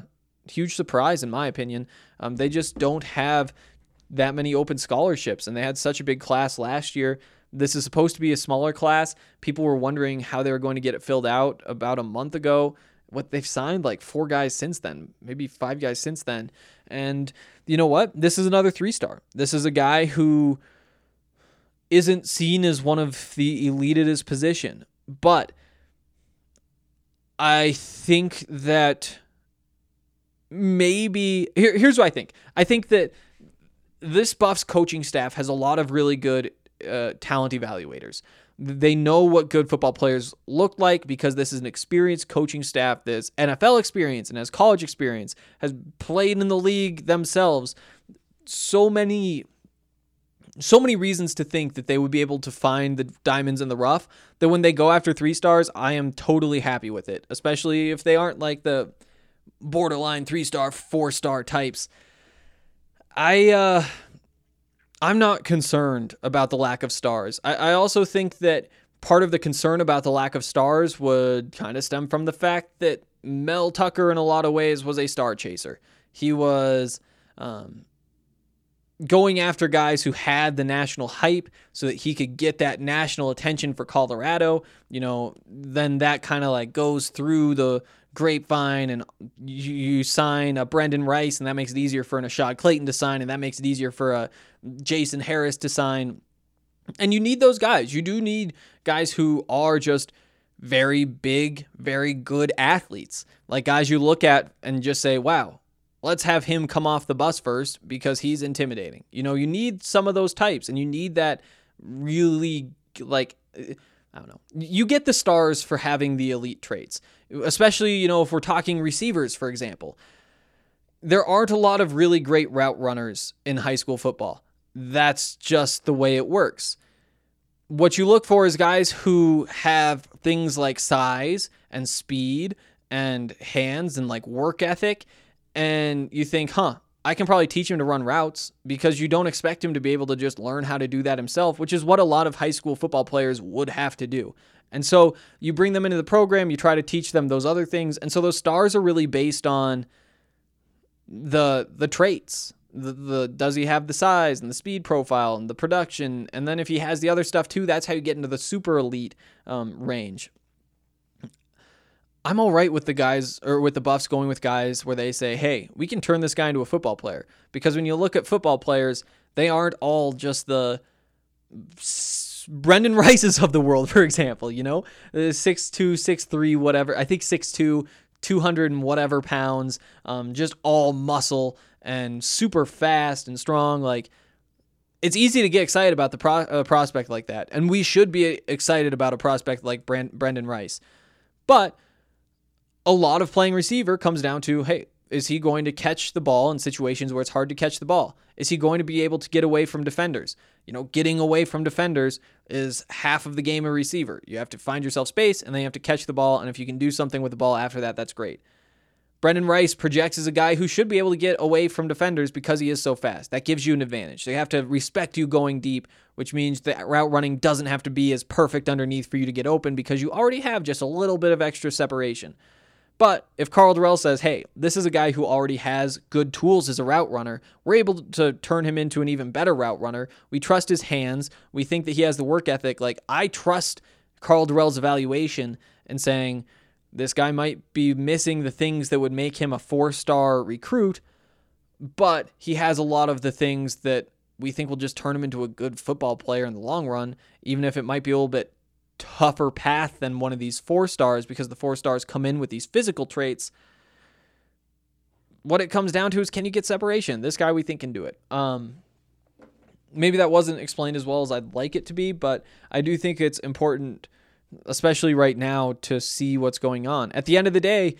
huge surprise, in my opinion. They just don't have that many open scholarships, and they had such a big class last year. This is supposed to be a smaller class. People were wondering how they were going to get it filled out about a month ago. What they've signed, 4 guys since then, maybe 5 guys since then. And you know what? This is another 3-star. This is a guy who isn't seen as one of the elite at his position, but I think that maybe... Here's what I think. I think that this Buffs coaching staff has a lot of really good talent evaluators. They know what good football players look like because this is an experienced coaching staff that's NFL experience and has college experience, has played in the league themselves. So many reasons to think that they would be able to find the diamonds in the rough, that when they go after 3 stars, I am totally happy with it, especially if they aren't like the borderline 3-star, 4-star types. I'm not concerned about the lack of stars. I also think that part of the concern about the lack of stars would kind of stem from the fact that Mel Tucker in a lot of ways was a star chaser. He was, going after guys who had the national hype so that he could get that national attention for Colorado. You know, then that kind of goes through the grapevine, and you sign a Brendan Rice, and that makes it easier for an Ashad Clayton to sign, and that makes it easier for a Jason Harris to sign. And you need those guys. You do need guys who are just very big, very good athletes. Like guys you look at and just say, wow, let's have him come off the bus first because he's intimidating. You know, you need some of those types, and you need that really, like, I don't know. You get the stars for having the elite traits, especially, you know, if we're talking receivers, for example. There aren't a lot of really great route runners in high school football. That's just the way it works. What you look for is guys who have things like size and speed and hands and like work ethic. And you think, huh, I can probably teach him to run routes, because you don't expect him to be able to just learn how to do that himself, which is what a lot of high school football players would have to do. And so you bring them into the program, you try to teach them those other things. And so those stars are really based on the traits. Does he have the size and the speed profile and the production? And then if he has the other stuff too, that's how you get into the super elite range. I'm all right with the guys, or with the Buffs going with guys where they say, hey, we can turn this guy into a football player. Because when you look at football players, they aren't all just the Brendan Rices of the world, for example, you know, 6'2", 6'3", whatever. I think 6'2", 200 and whatever pounds, just all muscle and super fast and strong. Like, it's easy to get excited about the prospect like that. And we should be excited about a prospect like Brendan Rice. But a lot of playing receiver comes down to, hey, is he going to catch the ball in situations where it's hard to catch the ball? Is he going to be able to get away from defenders? You know, getting away from defenders is half of the game of receiver. You have to find yourself space, and then you have to catch the ball. And if you can do something with the ball after that, that's great. Brendan Rice projects as a guy who should be able to get away from defenders because he is so fast. That gives you an advantage. They have to respect you going deep, which means that route running doesn't have to be as perfect underneath for you to get open, because you already have just a little bit of extra separation. But if Carl Durrell says, hey, this is a guy who already has good tools as a route runner, we're able to turn him into an even better route runner. We trust his hands. We think that he has the work ethic. Like, I trust Carl Durrell's evaluation and saying this guy might be missing the things that would make him a four-star recruit, but he has a lot of the things that we think will just turn him into a good football player in the long run, even if it might be a little bit tougher path than one of these four stars, because the four stars come in with these physical traits. What it comes down to is, can you get separation? This guy we think can do it. Maybe that wasn't explained as well as I'd like it to be, but I do think it's important, especially right now, to see what's going on. At the end of the day,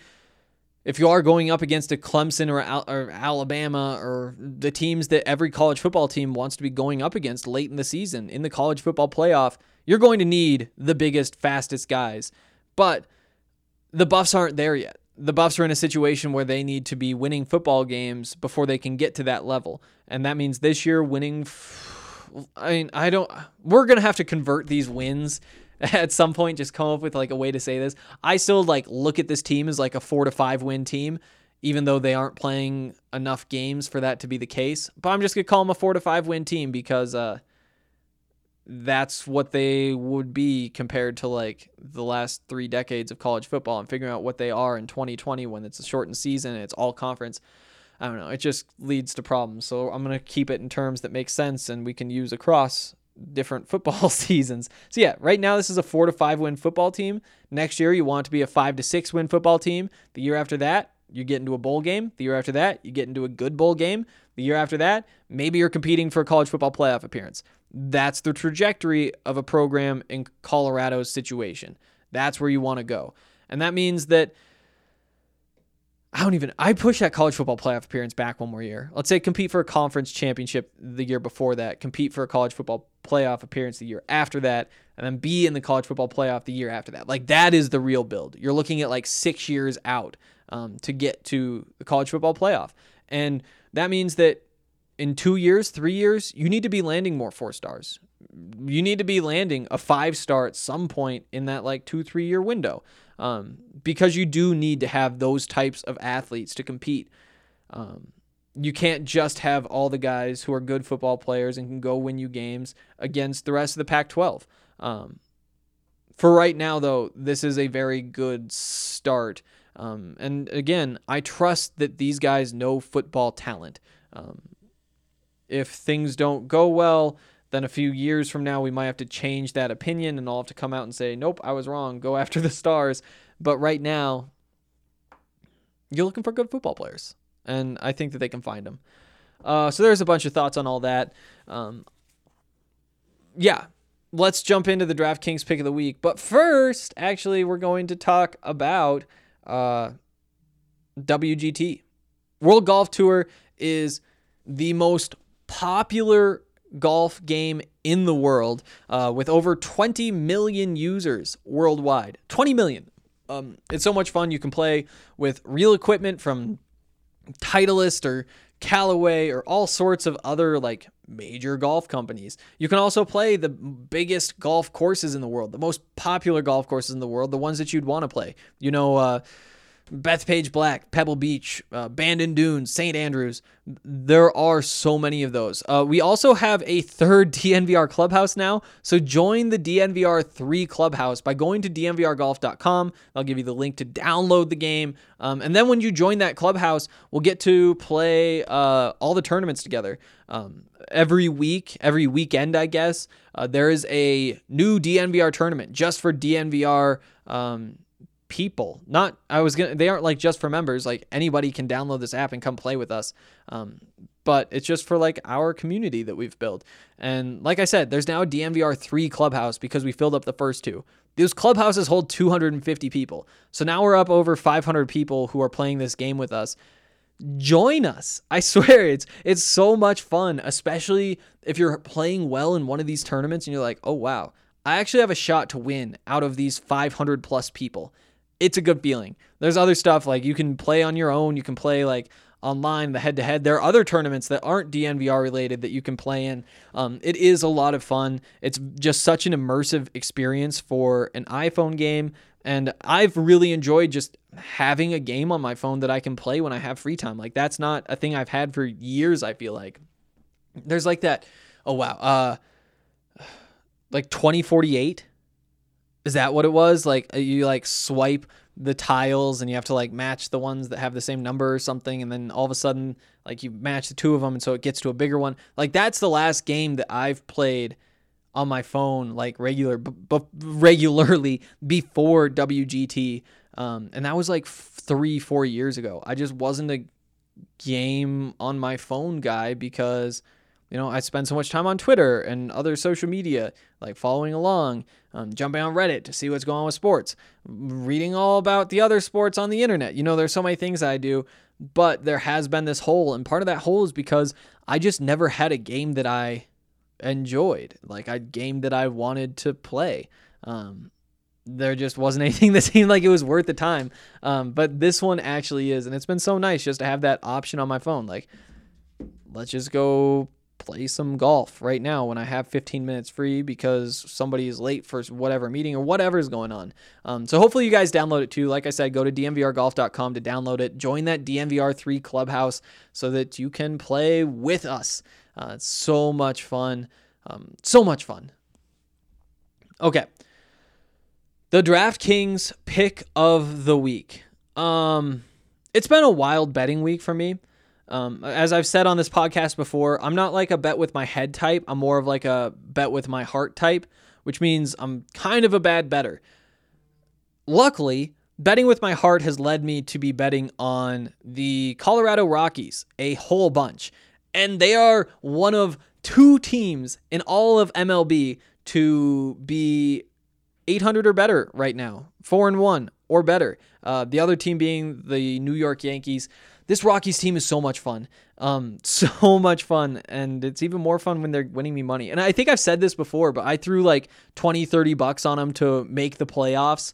if you are going up against a Clemson or Alabama, or the teams that every college football team wants to be going up against late in the season in the college football playoff, you're going to need the biggest, fastest guys. But the Buffs aren't there yet. The Buffs are in a situation where they need to be winning football games before they can get to that level. And that means this year winning, we're going to have to convert these wins at some point, just come up with like a way to say this. I still like look at this team as like a 4 to 5 win team, even though they aren't playing enough games for that to be the case. But I'm just going to call them a 4 to 5 win team, because that's what they would be compared to like the last 3 decades of college football, and figuring out what they are in 2020 when it's a shortened season and it's all conference. I don't know. It just leads to problems. So I'm going to keep it in terms that make sense and we can use across different football seasons. So yeah, right now this is a 4 to 5 win football team. Next year you want to be a 5 to 6 win football team. The year after that, you get into a bowl game. The year after that, you get into a good bowl game. The year after that, maybe you're competing for a college football playoff appearance. That's the trajectory of a program in Colorado's situation. That's where you want to go. And that means that I push that college football playoff appearance back one more year. Let's say compete for a conference championship the year before that, compete for a college football playoff appearance the year after that, and then be in the college football playoff the year after that. Like, that is the real build. You're looking at like 6 years out to get to the college football playoff. And that means that in 2 years, 3 years, you need to be landing more 4 stars. You need to be landing a 5-star at some point in that like 2-3 year window, because you do need to have those types of athletes to compete. You can't just have all the guys who are good football players and can go win you games against the rest of the Pac 12. For right now, though, this is a very good start. And again, I trust that these guys know football talent. If things don't go well, then a few years from now, we might have to change that opinion and I'll have to come out and say, nope, I was wrong. Go after the stars. But right now, you're looking for good football players. And I think that they can find them. So there's a bunch of thoughts on all that. Yeah, let's jump into the DraftKings pick of the week. But first, actually, we're going to talk about WGT. World Golf Tour is the most popular golf game in the world, with over 20 million users worldwide. 20 million. It's so much fun. You can play with real equipment from Titleist or Callaway or all sorts of other like major golf companies. You can also play the biggest golf courses in the world, the most popular golf courses in the world, the ones that you'd want to play. You know, Bethpage Black, Pebble Beach, Bandon Dunes, St. Andrews. There are so many of those. We also have a third DNVR clubhouse now. So join the DNVR 3 clubhouse by going to dnvrgolf.com. I'll give you the link to download the game. And then when you join that clubhouse, we'll get to play all the tournaments together. Every week, every weekend, I guess, there is a new DNVR tournament just for DNVR people. They aren't like just for members. Like anybody can download this app and come play with us. But it's just for like our community that we've built. And like I said, there's now a DNVR 3 clubhouse because we filled up the first two. Those clubhouses hold 250 people. So now we're up over 500 people who are playing this game with us. Join us. I swear it's so much fun, especially if you're playing well in one of these tournaments and you're like, oh wow, I actually have a shot to win out of these 500 plus people. It's a good feeling. There's other stuff like you can play on your own. You can play like online, the head-to-head. There are other tournaments that aren't DNVR related that you can play in. It is a lot of fun. It's just such an immersive experience for an iPhone game. And I've really enjoyed just having a game on my phone that I can play when I have free time. Like that's not a thing I've had for years, I feel like. There's like that, oh wow, like 2048. Is that what it was? Like you like swipe the tiles and you have to like match the ones that have the same number or something. And then all of a sudden like you match the two of them. And so it gets to a bigger one. Like that's the last game that I've played on my phone, like regularly before WGT. And that was like 3-4 years ago. I just wasn't a game on my phone guy because, you know, I spend so much time on Twitter and other social media, like following along, jumping on Reddit to see what's going on with sports, reading all about the other sports on the internet. You know, there's so many things I do, but there has been this hole. And part of that hole is because I just never had a game that I enjoyed, like a game that I wanted to play. There just wasn't anything that seemed like it was worth the time. But this one actually is. And it's been so nice just to have that option on my phone. Like, let's just go play some golf right now when I have 15 minutes free because somebody is late for whatever meeting or whatever is going on. So hopefully you guys download it too. Like I said, go to dnvrgolf.com to download it. Join that DNVR 3 clubhouse so that you can play with us. It's so much fun. Okay. The DraftKings pick of the week. It's been a wild betting week for me. As I've said on this podcast before, I'm not like a bet with my head type. I'm more of like a bet with my heart type, which means I'm kind of a bad better. Luckily, betting with my heart has led me to be betting on the Colorado Rockies a whole bunch. And they are one of two teams in all of MLB to be 800 or better right now, 4-1 or better. The other team being the New York Yankees. This Rockies team is so much fun, and it's even more fun when they're winning me money. And I think I've said this before, but I threw like $20-$30 on them to make the playoffs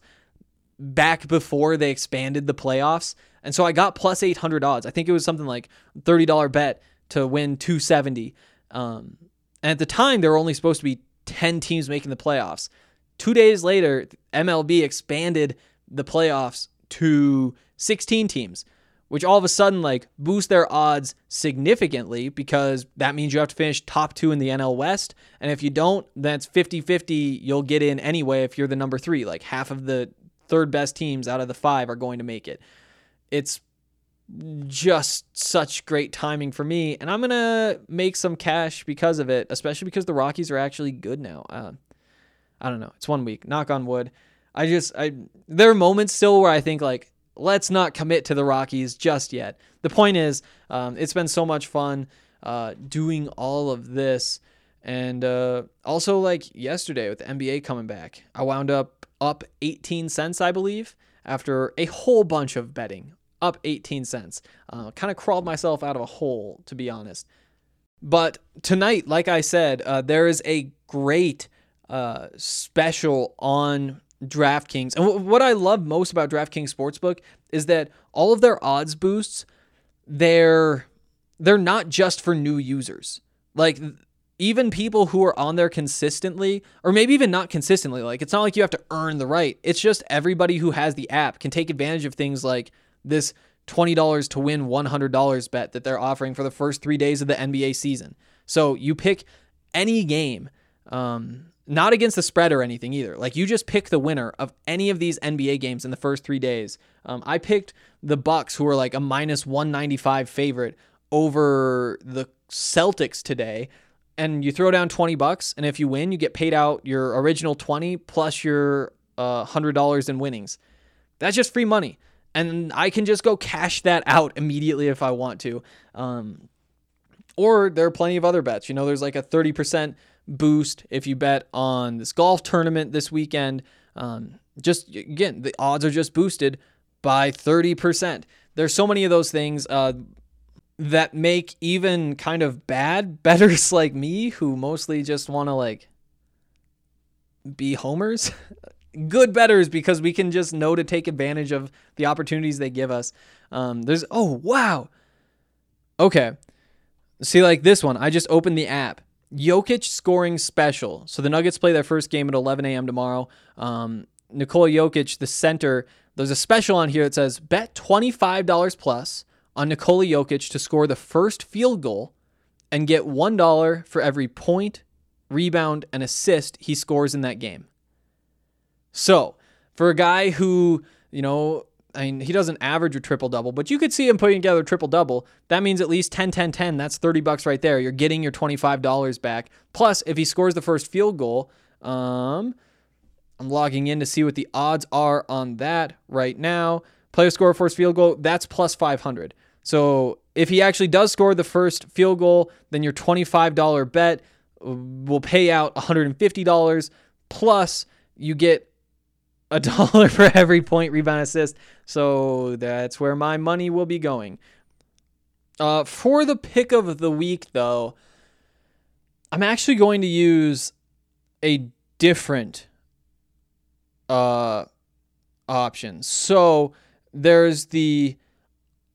back before they expanded the playoffs, and so I got plus 800 odds. I think it was something like $30 bet to win 270. And at the time, there were only supposed to be 10 teams making the playoffs. 2 days later, MLB expanded the playoffs to 16 teams. Which all of a sudden like boost their odds significantly because that means you have to finish top two in the NL West. And if you don't, then it's 50-50. You'll get in anyway if you're the number three. Like half of the third best teams out of the five are going to make it. It's just such great timing for me, and I'm going to make some cash because of it, especially because the Rockies are actually good now. I don't know. It's 1 week. Knock on wood. There are moments still where I think, like, let's not commit to the Rockies just yet. The point is, it's been so much fun doing all of this. And also, like, yesterday with the NBA coming back, I wound up 18 cents, I believe, after a whole bunch of betting. Up 18 cents. Kind of crawled myself out of a hole, to be honest. But tonight, like I said, there is a great special on DraftKings. And what I love most about DraftKings Sportsbook is that all of their odds boosts, they're not just for new users. Like, even people who are on there consistently, or maybe even not consistently, like, it's not like you have to earn the right. It's just everybody who has the app can take advantage of things like this $20 to win $100 bet that they're offering for the first 3 days of the NBA season. So you pick any game, not against the spread or anything either. Like, you just pick the winner of any of these NBA games in the first 3 days. I picked the Bucks, who are like a minus 195 favorite over the Celtics today. And you throw down $20, and if you win, you get paid out your original 20 plus your $100 in winnings. That's just free money. And I can just go cash that out immediately if I want to. Or there are plenty of other bets. You know, there's like a 30% boost if you bet on this golf tournament this weekend. Just, again, the odds are just boosted by 30%. There's so many of those things that make even kind of bad bettors like me, who mostly just want to, like, be homers, good bettors, because we can just know to take advantage of the opportunities they give us. See, like this one, I just opened the app. Jokic scoring special. So the Nuggets play their first game at 11 a.m. tomorrow. Nikola Jokic, the center, there's a special on here that says bet $25 plus on Nikola Jokic to score the first field goal and get $1 for every point, rebound, and assist he scores in that game. So, for a guy who, you know, I mean, he doesn't average a triple-double, but you could see him putting together a triple-double. That means at least 10, 10, 10. That's $30 right there. You're getting your $25 back. Plus, if he scores the first field goal, I'm logging in to see what the odds are on that right now. Player score first field goal, that's plus 500. So, if he actually does score the first field goal, then your $25 bet will pay out $150, plus you get $1 for every point, rebound, assist. So that's where my money will be going. For the pick of the week, though, I'm actually going to use a different option. So there's the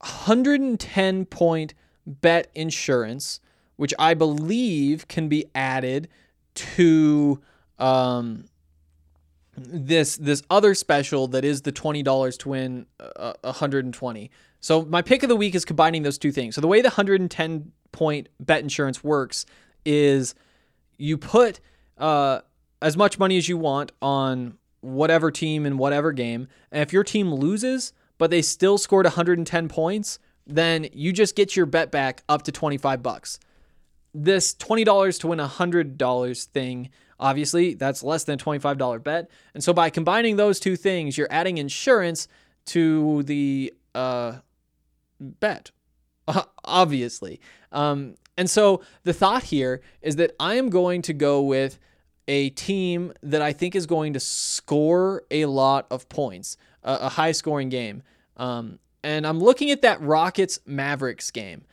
110-point bet insurance, which I believe can be added to this other special that is the $20 to win 120. So my pick of the week is combining those two things. So the way the 110-point bet insurance works is you put as much money as you want on whatever team in whatever game. And if your team loses, but they still scored 110 points, then you just get your bet back up to $25. This $20 to win $100 thing, obviously, that's less than a $25 bet. And so by combining those two things, you're adding insurance to the bet, obviously. And so the thought here is that I am going to go with a team that I think is going to score a lot of points, a high-scoring game. And I'm looking at that Rockets-Mavericks game.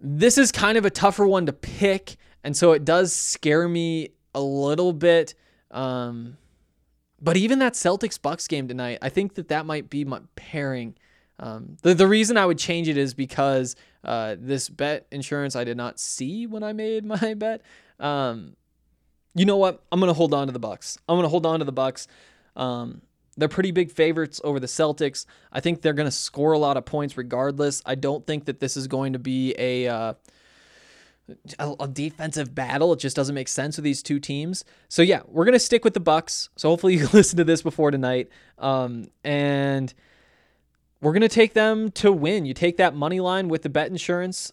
This is kind of a tougher one to pick, and so it does scare me a little bit, but even that Celtics-Bucks game tonight, I think that might be my pairing. The reason I would change it is because this bet insurance I did not see when I made my bet. You know what? I'm going to hold on to the Bucks. They're pretty big favorites over the Celtics. I think they're going to score a lot of points regardless. I don't think that this is going to be a defensive battle. It just doesn't make sense with these two teams. So yeah, we're going to stick with the Bucks. So hopefully you listen to this before tonight. And We're going to take them to win. You take that money line with the bet insurance.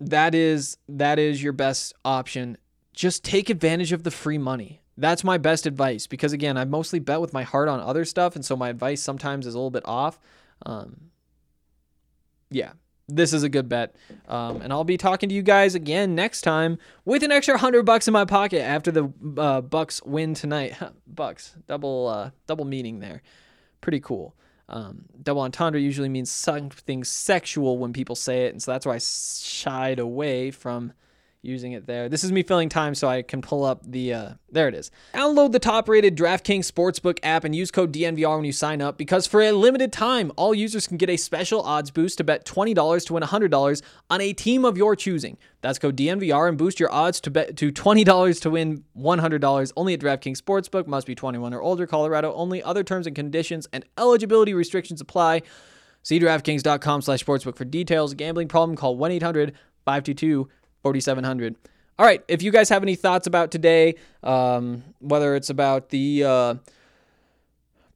That is your best option. Just take advantage of the free money. That's my best advice, because again, I mostly bet with my heart on other stuff, and so my advice sometimes is a little bit off. Yeah, this is a good bet. And I'll be talking to you guys again next time with an extra $100 in my pocket after the Bucks win tonight. Bucks, double meaning there. Pretty cool. Double entendre usually means something sexual when people say it, and so that's why I shied away from using it there. This is me filling time so I can pull up the, there it is. Download the top-rated DraftKings Sportsbook app and use code DNVR when you sign up, because for a limited time, all users can get a special odds boost to bet $20 to win $100 on a team of your choosing. That's code DNVR and boost your odds to bet to $20 to win $100 only at DraftKings Sportsbook. Must be 21 or older, Colorado only. Other terms and conditions and eligibility restrictions apply. See DraftKings.com/sportsbook for details. Gambling problem? Call 1-800-522-4700. All right. If you guys have any thoughts about today, whether it's about the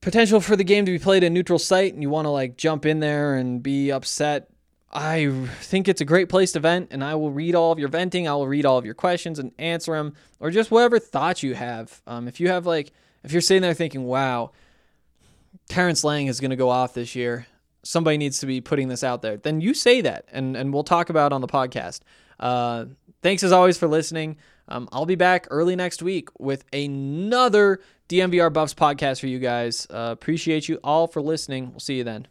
potential for the game to be played in neutral site and you want to like jump in there and be upset, I think it's a great place to vent, and I will read all of your venting. I will read all of your questions and answer them, or just whatever thoughts you have. If you have like, if you're sitting there thinking, wow, Terrence Lang is going to go off this year, somebody needs to be putting this out there, then you say that, and we'll talk about it on the podcast. Thanks as always for listening. I'll be back early next week with another DNVR Buffs podcast for you guys. Appreciate you all for listening. We'll see you then.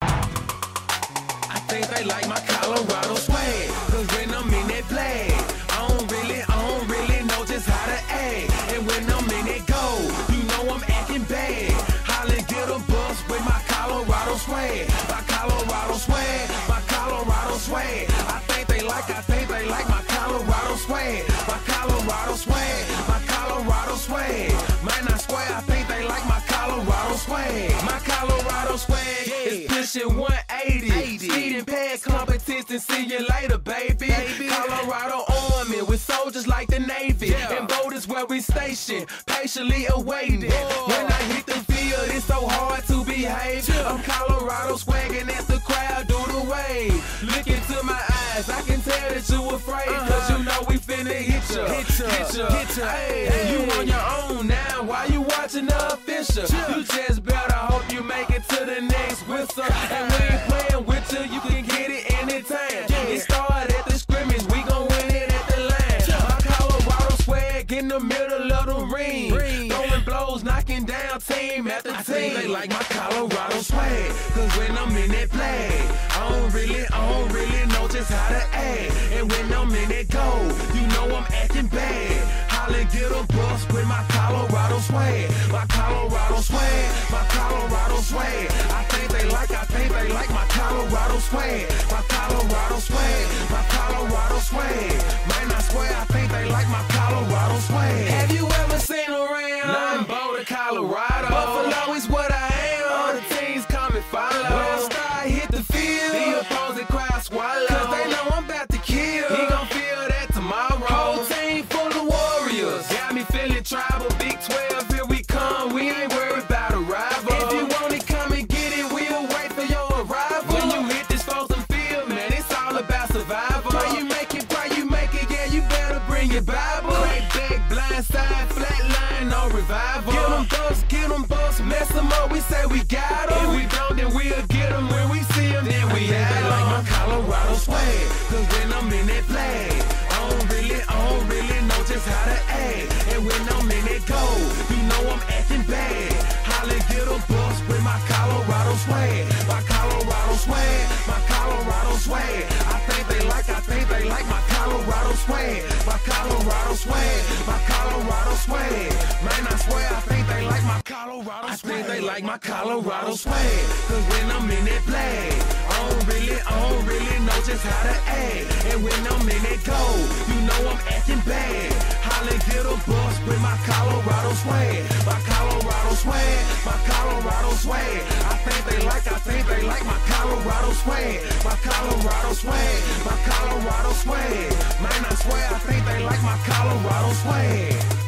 I think they like my Colorado swag, 'cause when I'm in that flag, I don't really know just how to act. And when I'm in that goal, you know I'm acting bad. Holla, get a bus with my Colorado swag, my Colorado swag, my Colorado swag. I think they like my Colorado swag, my Colorado swag, my Colorado swag. Man, I swear, I think they like my Colorado swag. My Colorado swag is pushing 180. Speeding past competition, see you later, baby. Colorado Army with soldiers like the Navy. Yeah. And Boulder's where we stationed, patiently awaiting. Whoa. When I hit the field, it's so hard to behave. Yeah. I'm Colorado swagging as the crowd do the wave. Look into my eyes, I can tell that you afraid, 'cause you know we finna hit ya. Hey, you on your own now, why you watching the official? You just better hope you make it to the next whistle. And we ain't playing with you, you can get it anytime. It started at the scrimmage, we gon' win it at the line. My Colorado swag in the middle of the ring. Throwing blows, knocking down team after team. I think they like my Colorado swag, 'cause when I'm in that flag, I don't really know just how to act. And when I'm in that goal, you know I'm acting bad. Holla, get a bus with my Colorado swag, my Colorado swag, my Colorado swag. I think they like my Colorado swag, my Colorado swag, my Colorado swag. Man, I swear, I think they like my Colorado swag. Have you ever seen around? I'm Boulder, Colorado. Buffalo is what I am. All the teams come and follow. Swallow. 'Cause they know I'm about to kill. He gon' feel that tomorrow. Whole team full of warriors. Got me feeling tribal. Big 12, here we come. We ain't worried about a rival. If you want it, come and get it. We'll wait for your arrival. When you hit this Folsom Field, man, it's all about survival. Why you make it, yeah, you better bring your Bible. Right back, blind side, flat line, no revival. Get them bucks, mess them up, we say we got them. If we don't, then we'll get them. When we see them, then we had them. Colorado swag, 'cause when I'm in that flag, I don't really know just how to act. And when I'm in that goal, you know I'm acting bad. Holla, get a bus with my Colorado swag, my Colorado swag, my Colorado swag. I think they like my Colorado swag, my Colorado swag, my Colorado swag. Man, I swear, I think they like my Colorado swag. I think they like my Colorado swag, 'cause when I'm in that flag, I don't really know just how to act. And when I'm in that goal, you know I'm acting bad. Holla, get a bus with my Colorado swag, my Colorado swag, my Colorado swag. I think they like my Colorado swag, my Colorado swag, my Colorado swag. Man, I swear, I think they like my Colorado swag.